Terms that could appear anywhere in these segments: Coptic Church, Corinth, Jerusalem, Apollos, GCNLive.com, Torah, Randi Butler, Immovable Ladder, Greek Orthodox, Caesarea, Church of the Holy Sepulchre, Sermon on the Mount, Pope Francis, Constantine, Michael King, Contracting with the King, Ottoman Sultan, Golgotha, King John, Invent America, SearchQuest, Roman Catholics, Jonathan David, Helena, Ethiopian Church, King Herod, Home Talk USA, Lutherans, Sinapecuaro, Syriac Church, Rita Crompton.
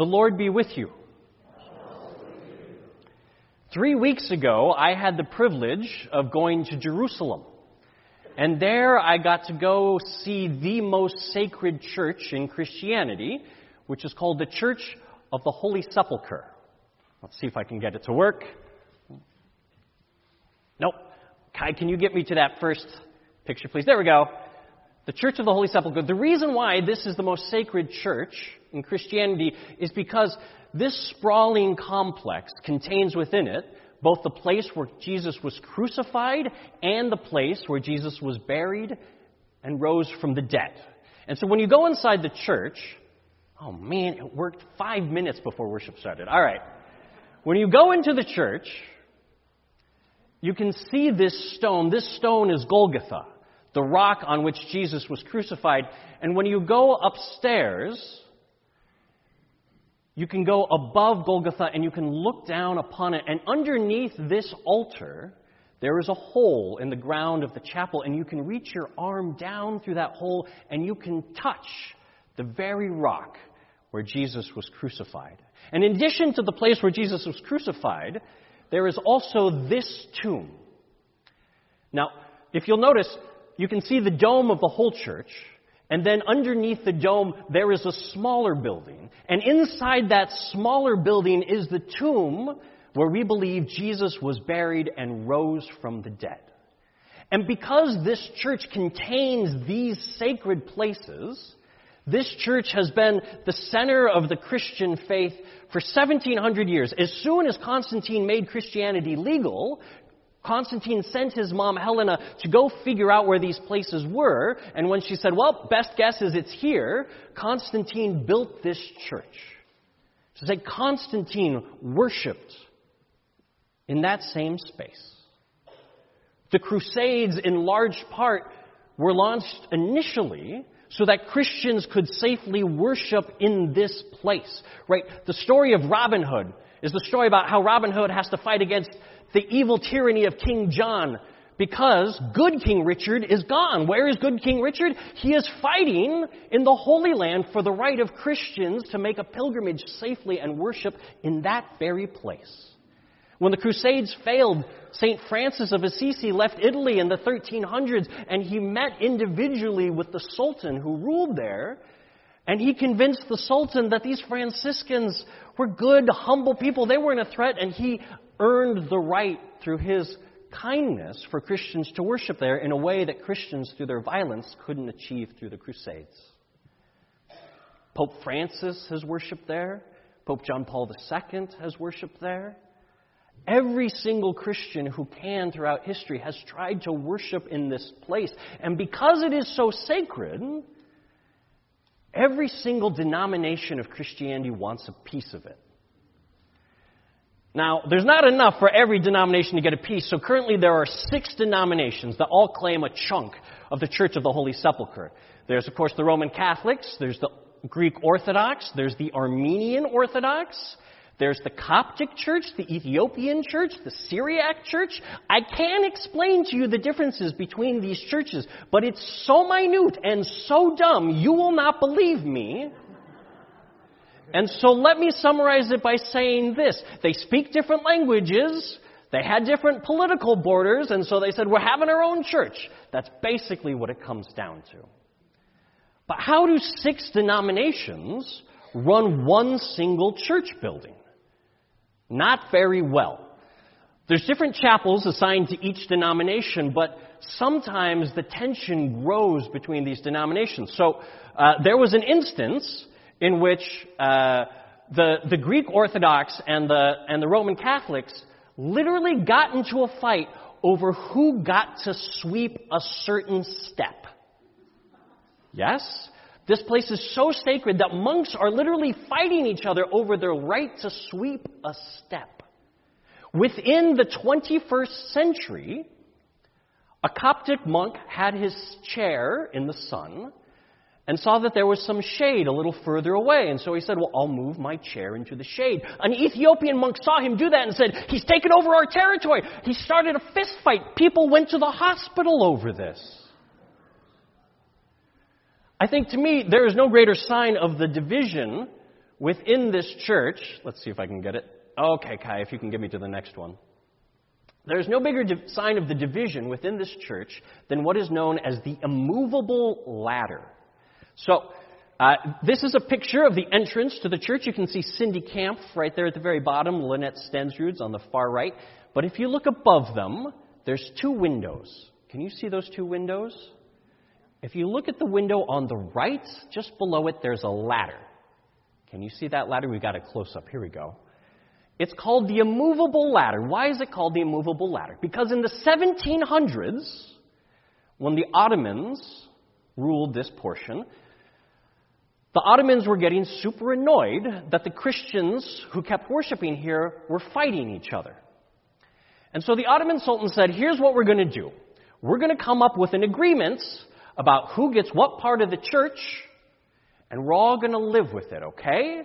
The Lord be with you. 3 weeks ago, I had the privilege of going to Jerusalem. And there I got to go see the most sacred church in Christianity, which is called the Church of the Holy Sepulchre. Let's see if I can get it to work. Nope. Kai, can you get me to that first picture, please? There we go. The Church of the Holy Sepulchre. The reason why this is the most sacred church in Christianity is because this sprawling complex contains within it both the place where Jesus was crucified and the place where Jesus was buried and rose from the dead. And so when you go inside the church, oh man, it worked 5 minutes before worship started. All right. When you go into the church, you can see this stone. This stone is Golgotha, the rock on which Jesus was crucified. And when you go upstairs, you can go above Golgotha and you can look down upon it. And underneath this altar, there is a hole in the ground of the chapel, and you can reach your arm down through that hole and you can touch the very rock where Jesus was crucified. And in addition to the place where Jesus was crucified, there is also this tomb. Now, if you'll notice, you can see the dome of the whole church. And then underneath the dome, there is a smaller building. And inside that smaller building is the tomb where we believe Jesus was buried and rose from the dead. And because this church contains these sacred places, this church has been the center of the Christian faith for 1,700 years. As soon as Constantine made Christianity legal, Constantine sent his mom, Helena, to go figure out where these places were. And when she said, well, best guess is it's here, Constantine built this church. So say Constantine worshipped in that same space. The Crusades, in large part, were launched initially so that Christians could safely worship in this place, right? The story of Robin Hood is the story about how Robin Hood has to fight against the evil tyranny of King John because good King Richard is gone. Where is good King Richard? He is fighting in the Holy Land for the right of Christians to make a pilgrimage safely and worship in that very place. When the Crusades failed, St. Francis of Assisi left Italy in the 1300s, and he met individually with the Sultan who ruled there, and he convinced the Sultan that these Franciscans were good, humble people. They weren't a threat, and he earned the right through his kindness for Christians to worship there in a way that Christians through their violence couldn't achieve through the Crusades. Pope Francis has worshipped there. Pope John Paul II has worshipped there. Every single Christian who can throughout history has tried to worship in this place. And because it is so sacred, every single denomination of Christianity wants a piece of it. Now, there's not enough for every denomination to get a piece, so currently there are 6 denominations that all claim a chunk of the Church of the Holy Sepulchre. There's, of course, the Roman Catholics, there's the Greek Orthodox, there's the Armenian Orthodox, there's the Coptic Church, the Ethiopian Church, the Syriac Church. I can explain to you the differences between these churches, but it's so minute and so dumb, you will not believe me. And so let me summarize it by saying this. They speak different languages. They had different political borders. And so they said, we're having our own church. That's basically what it comes down to. But how do 6 denominations run one single church building? Not very well. There's different chapels assigned to each denomination, but sometimes the tension grows between these denominations. So there was an instance in which the Greek Orthodox and the Roman Catholics literally got into a fight over who got to sweep a certain step. Yes? This place is so sacred that monks are literally fighting each other over their right to sweep a step. Within the 21st century, a Coptic monk had his chair in the sun and saw that there was some shade a little further away. And so he said, well, I'll move my chair into the shade. An Ethiopian monk saw him do that and said, he's taken over our territory. He started a fist fight. People went to the hospital over this. I think to me, there is no greater sign of the division Within this church, let's see if I can get it. Okay, Kai, if you can get me to the next one. There is no bigger sign of the division within this church than what is known as the immovable ladder. So, this is a picture of the entrance to the church. You can see Cindy Kampf right there at the very bottom, Lynette Stensrud's on the far right. But if you look above them, there's two windows. Can you see those two windows? If you look at the window on the right, just below it, there's a ladder. Can you see that ladder? We've got it close up. Here we go. It's called the immovable ladder. Why is it called the immovable ladder? Because in the 1700s, when the Ottomans ruled this portion, the Ottomans were getting super annoyed that the Christians who kept worshiping here were fighting each other. And so the Ottoman Sultan said, here's what we're going to do. We're going to come up with an agreement about who gets what part of the church, and we're all going to live with it, okay?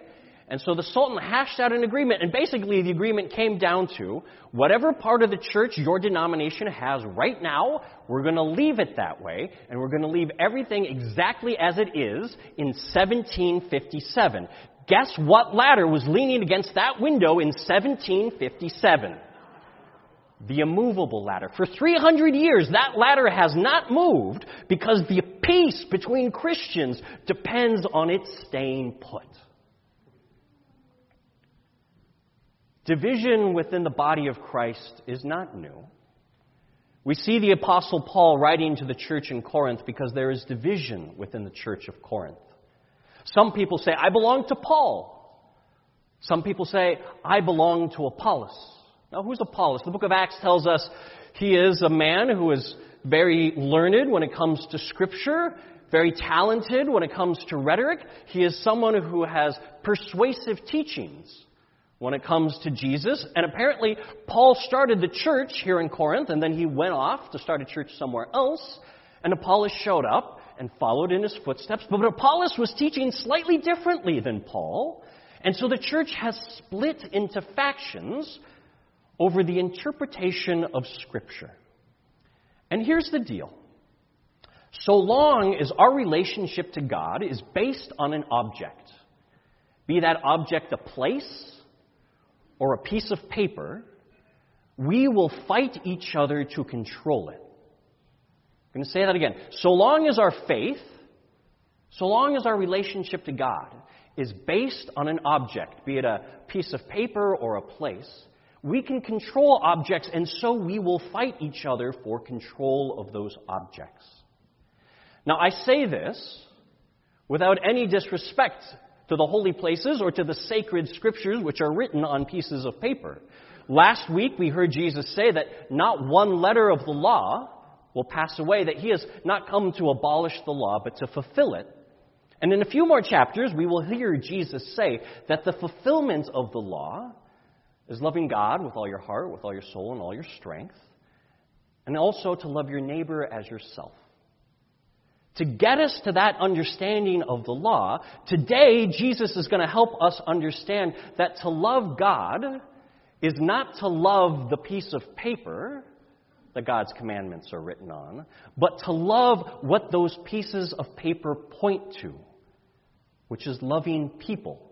And so the Sultan hashed out an agreement, and basically the agreement came down to whatever part of the church your denomination has right now, we're going to leave it that way, and we're going to leave everything exactly as it is in 1757. Guess what ladder was leaning against that window in 1757? The immovable ladder. For 300 years, that ladder has not moved because the peace between Christians depends on it staying put. Division within the body of Christ is not new. We see the Apostle Paul writing to the church in Corinth because there is division within the church of Corinth. Some people say, I belong to Paul. Some people say, I belong to Apollos. Now, who's Apollos? The book of Acts tells us he is a man who is very learned when it comes to Scripture, very talented when it comes to rhetoric. He is someone who has persuasive teachings when it comes to Jesus. And apparently, Paul started the church here in Corinth, and then he went off to start a church somewhere else. And Apollos showed up and followed in his footsteps. But Apollos was teaching slightly differently than Paul. And so the church has split into factions over the interpretation of Scripture. And here's the deal. So long as our relationship to God is based on an object, be that object a place or a piece of paper, we will fight each other to control it. I'm going to say that again. So long as our faith, so long as our relationship to God is based on an object, be it a piece of paper or a place, we can control objects, and so we will fight each other for control of those objects. Now, I say this without any disrespect to the holy places or to the sacred Scriptures which are written on pieces of paper. Last week, we heard Jesus say that not one letter of the law will pass away, that he has not come to abolish the law, but to fulfill it. And in a few more chapters, we will hear Jesus say that the fulfillment of the law is loving God with all your heart, with all your soul, and all your strength, and also to love your neighbor as yourself. To get us to that understanding of the law, today Jesus is going to help us understand that to love God is not to love the piece of paper that God's commandments are written on, but to love what those pieces of paper point to, which is loving people.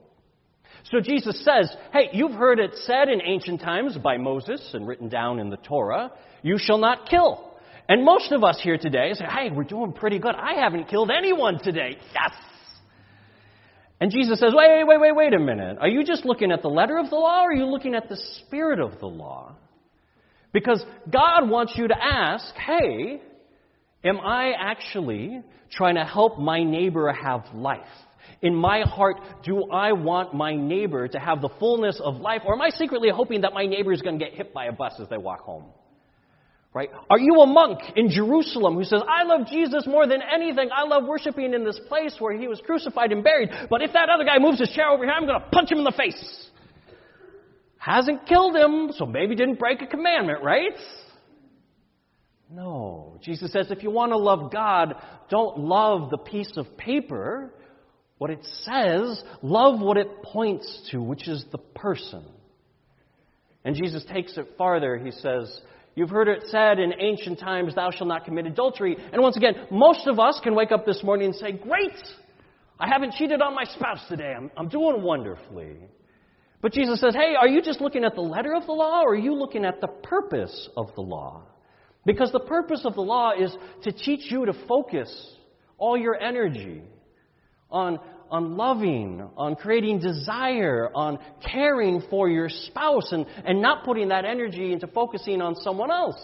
So Jesus says, hey, you've heard it said in ancient times by Moses and written down in the Torah, you shall not kill. And most of us here today say, hey, we're doing pretty good. I haven't killed anyone today. Yes! And Jesus says, wait a minute. Are you just looking at the letter of the law, or are you looking at the spirit of the law? Because God wants you to ask, hey, am I actually trying to help my neighbor have life? In my heart, do I want my neighbor to have the fullness of life, or am I secretly hoping that my neighbor is going to get hit by a bus as they walk home? Right? Are you a monk in Jerusalem who says, I love Jesus more than anything. I love worshiping in this place where he was crucified and buried. But if that other guy moves his chair over here, I'm going to punch him in the face. Hasn't killed him, so maybe didn't break a commandment, right? No. Jesus says, if you want to love God, don't love the piece of paper, what it says, love what it points to, which is the person. And Jesus takes it farther. He says, you've heard it said in ancient times, thou shalt not commit adultery. And once again, most of us can wake up this morning and say, great, I haven't cheated on my spouse today. I'm doing wonderfully. But Jesus says, hey, are you just looking at the letter of the law, or are you looking at the purpose of the law? Because the purpose of the law is to teach you to focus all your energy on loving, on creating desire, on caring for your spouse, and not putting that energy into focusing on someone else.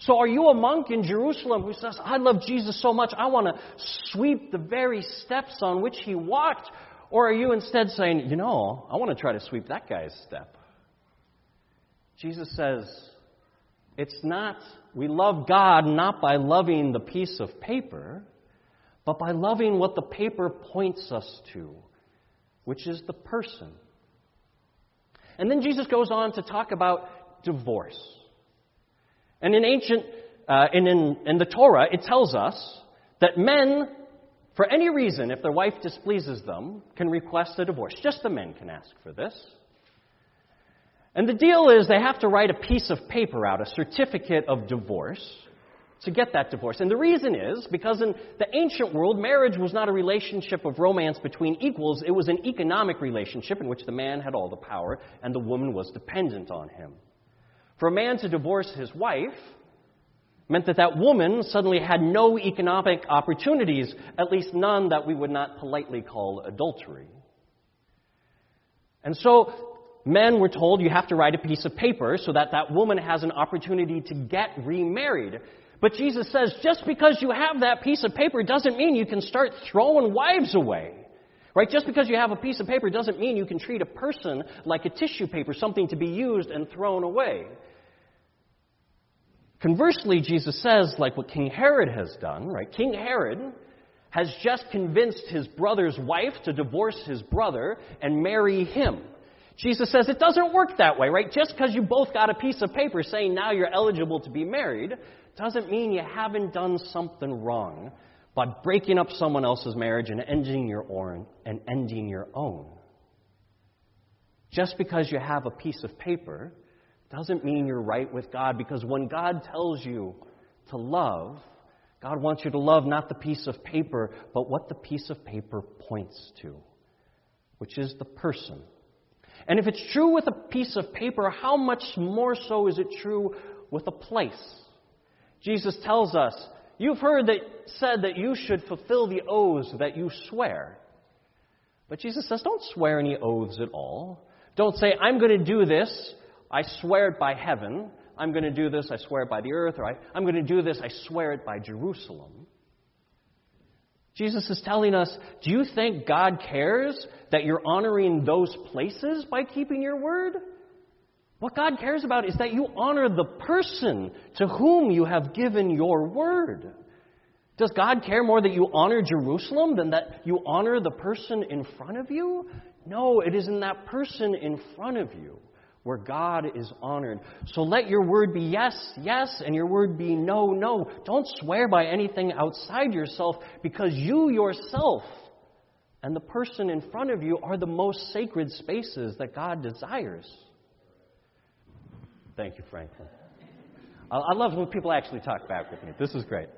So are you a monk in Jerusalem who says, I love Jesus so much, I want to sweep the very steps on which he walked? Or are you instead saying, you know, I want to try to sweep that guy's step? Jesus says, it's not, we love God not by loving the piece of paper, but by loving what the paper points us to, which is the person. And then Jesus goes on to talk about divorce. And in the Torah, it tells us that men, for any reason, if their wife displeases them, can request a divorce. Just the men can ask for this. And the deal is they have to write a piece of paper out, a certificate of divorce, to get that divorce. And the reason is because in the ancient world, marriage was not a relationship of romance between equals. It was an economic relationship in which the man had all the power and the woman was dependent on him. For a man to divorce his wife meant that that woman suddenly had no economic opportunities, at least none that we would not politely call adultery. And so men were told you have to write a piece of paper so that that woman has an opportunity to get remarried. But Jesus says just because you have that piece of paper doesn't mean you can start throwing wives away. Right? Just because you have a piece of paper doesn't mean you can treat a person like a tissue paper, something to be used and thrown away. Conversely, Jesus says, like what King Herod has done, right? King Herod has just convinced his brother's wife to divorce his brother and marry him. Jesus says it doesn't work that way, right? Just because you both got a piece of paper saying now you're eligible to be married doesn't mean you haven't done something wrong by breaking up someone else's marriage and ending your own. Just because you have a piece of paper doesn't mean you're right with God, because when God tells you to love, God wants you to love not the piece of paper, but what the piece of paper points to, which is the person. And if it's true with a piece of paper, how much more so is it true with a place? Jesus tells us, you've heard that said that you should fulfill the oaths that you swear. But Jesus says, don't swear any oaths at all. Don't say, I'm going to do this, I swear it by heaven. I'm going to do this, I swear it by the earth. Or I'm going to do this, I swear it by Jerusalem. Jesus is telling us, do you think God cares that you're honoring those places by keeping your word? What God cares about is that you honor the person to whom you have given your word. Does God care more that you honor Jerusalem than that you honor the person in front of you? No, it is in that person in front of you where God is honored. So let your word be yes, yes, and your word be no, no. Don't swear by anything outside yourself, because you yourself and the person in front of you are the most sacred spaces that God desires. Thank you, Franklin. I love when people actually talk back with me. This is great.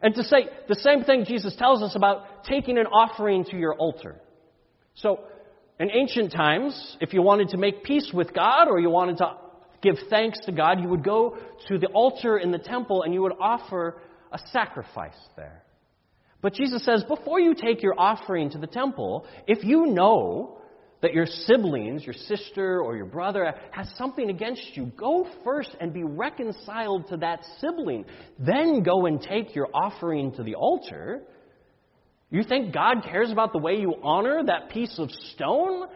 And to say the same thing Jesus tells us about taking an offering to your altar. So, in ancient times, if you wanted to make peace with God or you wanted to give thanks to God, you would go to the altar in the temple and you would offer a sacrifice there. But Jesus says, before you take your offering to the temple, if you know that your siblings, your sister or your brother, has something against you, go first and be reconciled to that sibling. Then go and take your offering to the altar. You think God cares about the way you honor that piece of stone?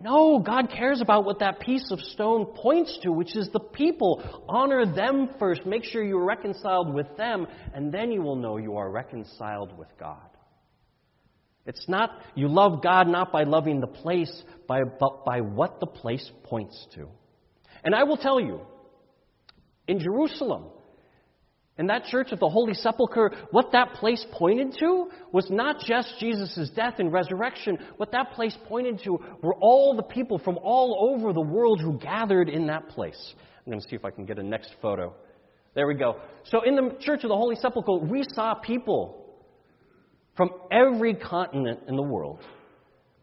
No, God cares about what that piece of stone points to, which is the people. Honor them first. Make sure you're reconciled with them, and then you will know you are reconciled with God. It's not, you love God not by loving the place, but by what the place points to. And I will tell you, in Jerusalem, in that Church of the Holy Sepulchre, what that place pointed to was not just Jesus' death and resurrection. What that place pointed to were all the people from all over the world who gathered in that place. I'm going to see if I can get a next photo. There we go. So in the Church of the Holy Sepulchre, we saw people From every continent in the world,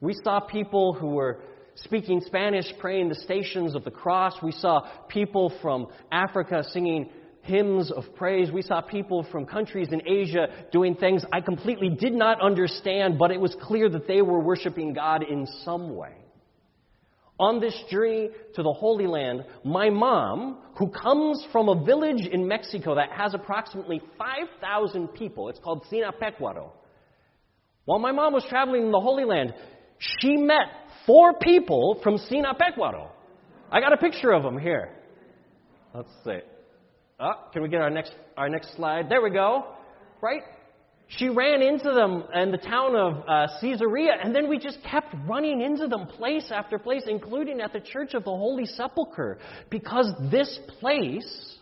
we saw people who were speaking Spanish praying the Stations of the Cross. We saw people from Africa singing hymns of praise. We saw people from countries in Asia doing things I completely did not understand, but it was clear that they were worshiping God in some way. On this journey to the Holy Land, my mom, who comes from a village in Mexico that has approximately 5,000 people, it's called Sinapecuaro. While my mom was traveling in the Holy Land, she met 4 people from Sinapecuaro. I got a picture of them here. Let's see. Oh, can we get our next slide? There we go. Right? She ran into them in the town of Caesarea, and then we just kept running into them place after place, including at the Church of the Holy Sepulchre, because this place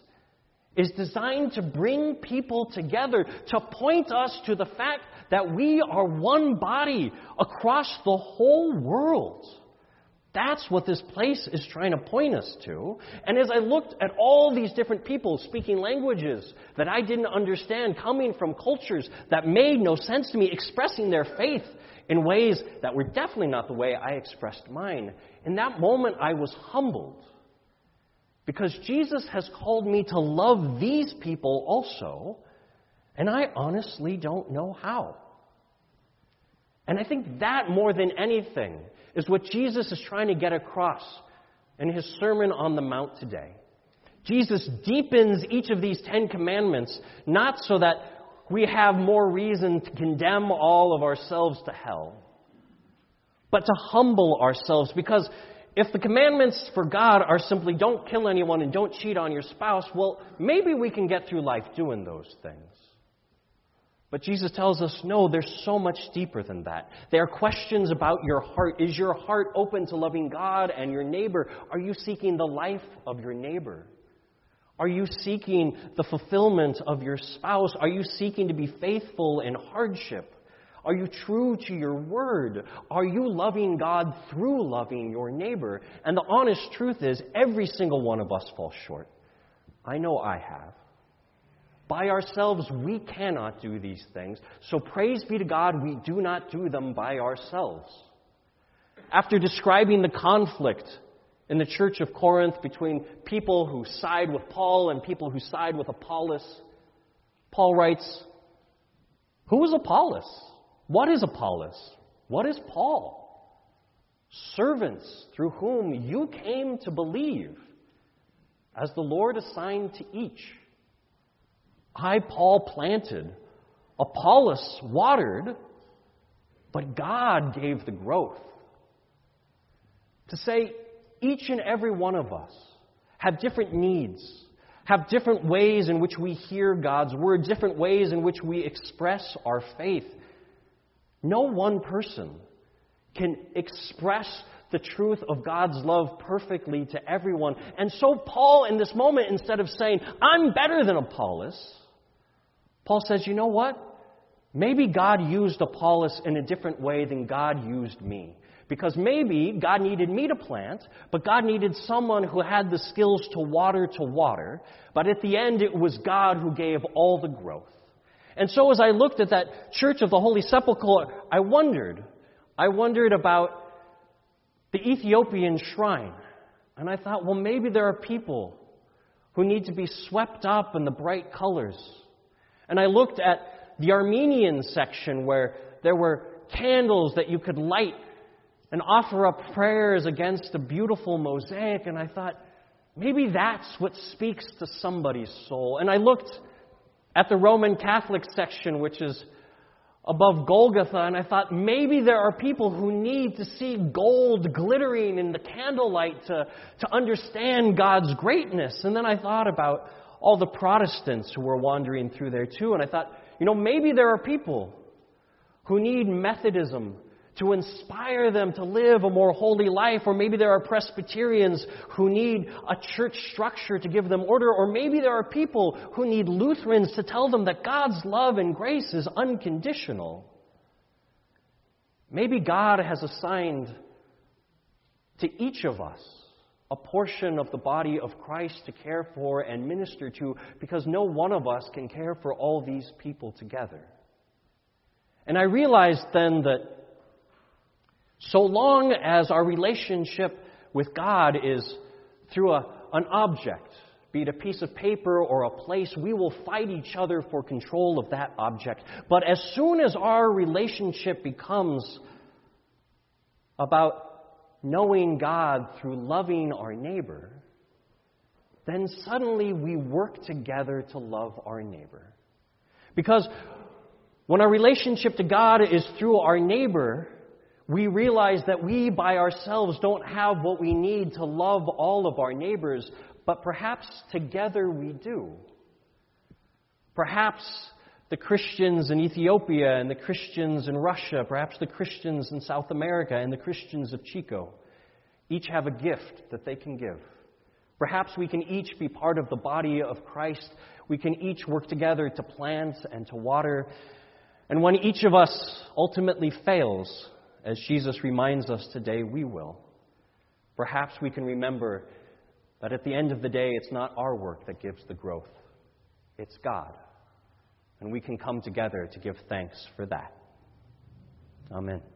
is designed to bring people together, to point us to the fact that we are one body across the whole world. That's what this place is trying to point us to. And as I looked at all these different people speaking languages that I didn't understand, coming from cultures that made no sense to me, expressing their faith in ways that were definitely not the way I expressed mine, in that moment I was humbled. Because Jesus has called me to love these people also, and I honestly don't know how. And I think that, more than anything, is what Jesus is trying to get across in his Sermon on the Mount today. Jesus deepens each of these 10 commandments, not so that we have more reason to condemn all of ourselves to hell, but to humble ourselves, because if the commandments for God are simply don't kill anyone and don't cheat on your spouse, well, maybe we can get through life doing those things. But Jesus tells us, no, they're so much deeper than that. They are questions about your heart. Is your heart open to loving God and your neighbor? Are you seeking the life of your neighbor? Are you seeking the fulfillment of your spouse? Are you seeking to be faithful in hardship? Are you true to your word? Are you loving God through loving your neighbor? And the honest truth is, every single one of us falls short. I know I have. By ourselves, we cannot do these things. So praise be to God, we do not do them by ourselves. After describing the conflict in the church of Corinth between people who side with Paul and people who side with Apollos, Paul writes, "Who is Apollos? What is Apollos? What is Paul? Servants through whom you came to believe, as the Lord assigned to each. I, Paul, planted, Apollos watered, but God gave the growth." To say each and every one of us have different needs, have different ways in which we hear God's word, different ways in which we express our faith. No one person can express the truth of God's love perfectly to everyone. And so Paul, in this moment, instead of saying, "I'm better than Apollos," Paul says, you know what? Maybe God used Apollos in a different way than God used me. Because maybe God needed me to plant, but God needed someone who had the skills to water. But at the end, it was God who gave all the growth. And so as I looked at that Church of the Holy Sepulchre, I wondered about the Ethiopian shrine. And I thought, well, maybe there are people who need to be swept up in the bright colors. And I looked at the Armenian section where there were candles that you could light and offer up prayers against a beautiful mosaic. And I thought, maybe that's what speaks to somebody's soul. And I looked at the Roman Catholic section, which is above Golgotha, and I thought maybe there are people who need to see gold glittering in the candlelight to understand God's greatness. And then I thought about all the Protestants who were wandering through there too, and I thought, maybe there are people who need Methodism to inspire them to live a more holy life, or maybe there are Presbyterians who need a church structure to give them order, or maybe there are people who need Lutherans to tell them that God's love and grace is unconditional. Maybe God has assigned to each of us a portion of the body of Christ to care for and minister to, because no one of us can care for all these people together. And I realized then that so long as our relationship with God is through an object, be it a piece of paper or a place, we will fight each other for control of that object. But as soon as our relationship becomes about knowing God through loving our neighbor, then suddenly we work together to love our neighbor. Because when our relationship to God is through our neighbor, we realize that we by ourselves don't have what we need to love all of our neighbors, but perhaps together we do. Perhaps the Christians in Ethiopia and the Christians in Russia, perhaps the Christians in South America and the Christians of Chico, each have a gift that they can give. Perhaps we can each be part of the body of Christ. We can each work together to plant and to water. And when each of us ultimately fails, as Jesus reminds us today, we will. Perhaps we can remember that at the end of the day, it's not our work that gives the growth. It's God. And we can come together to give thanks for that. Amen.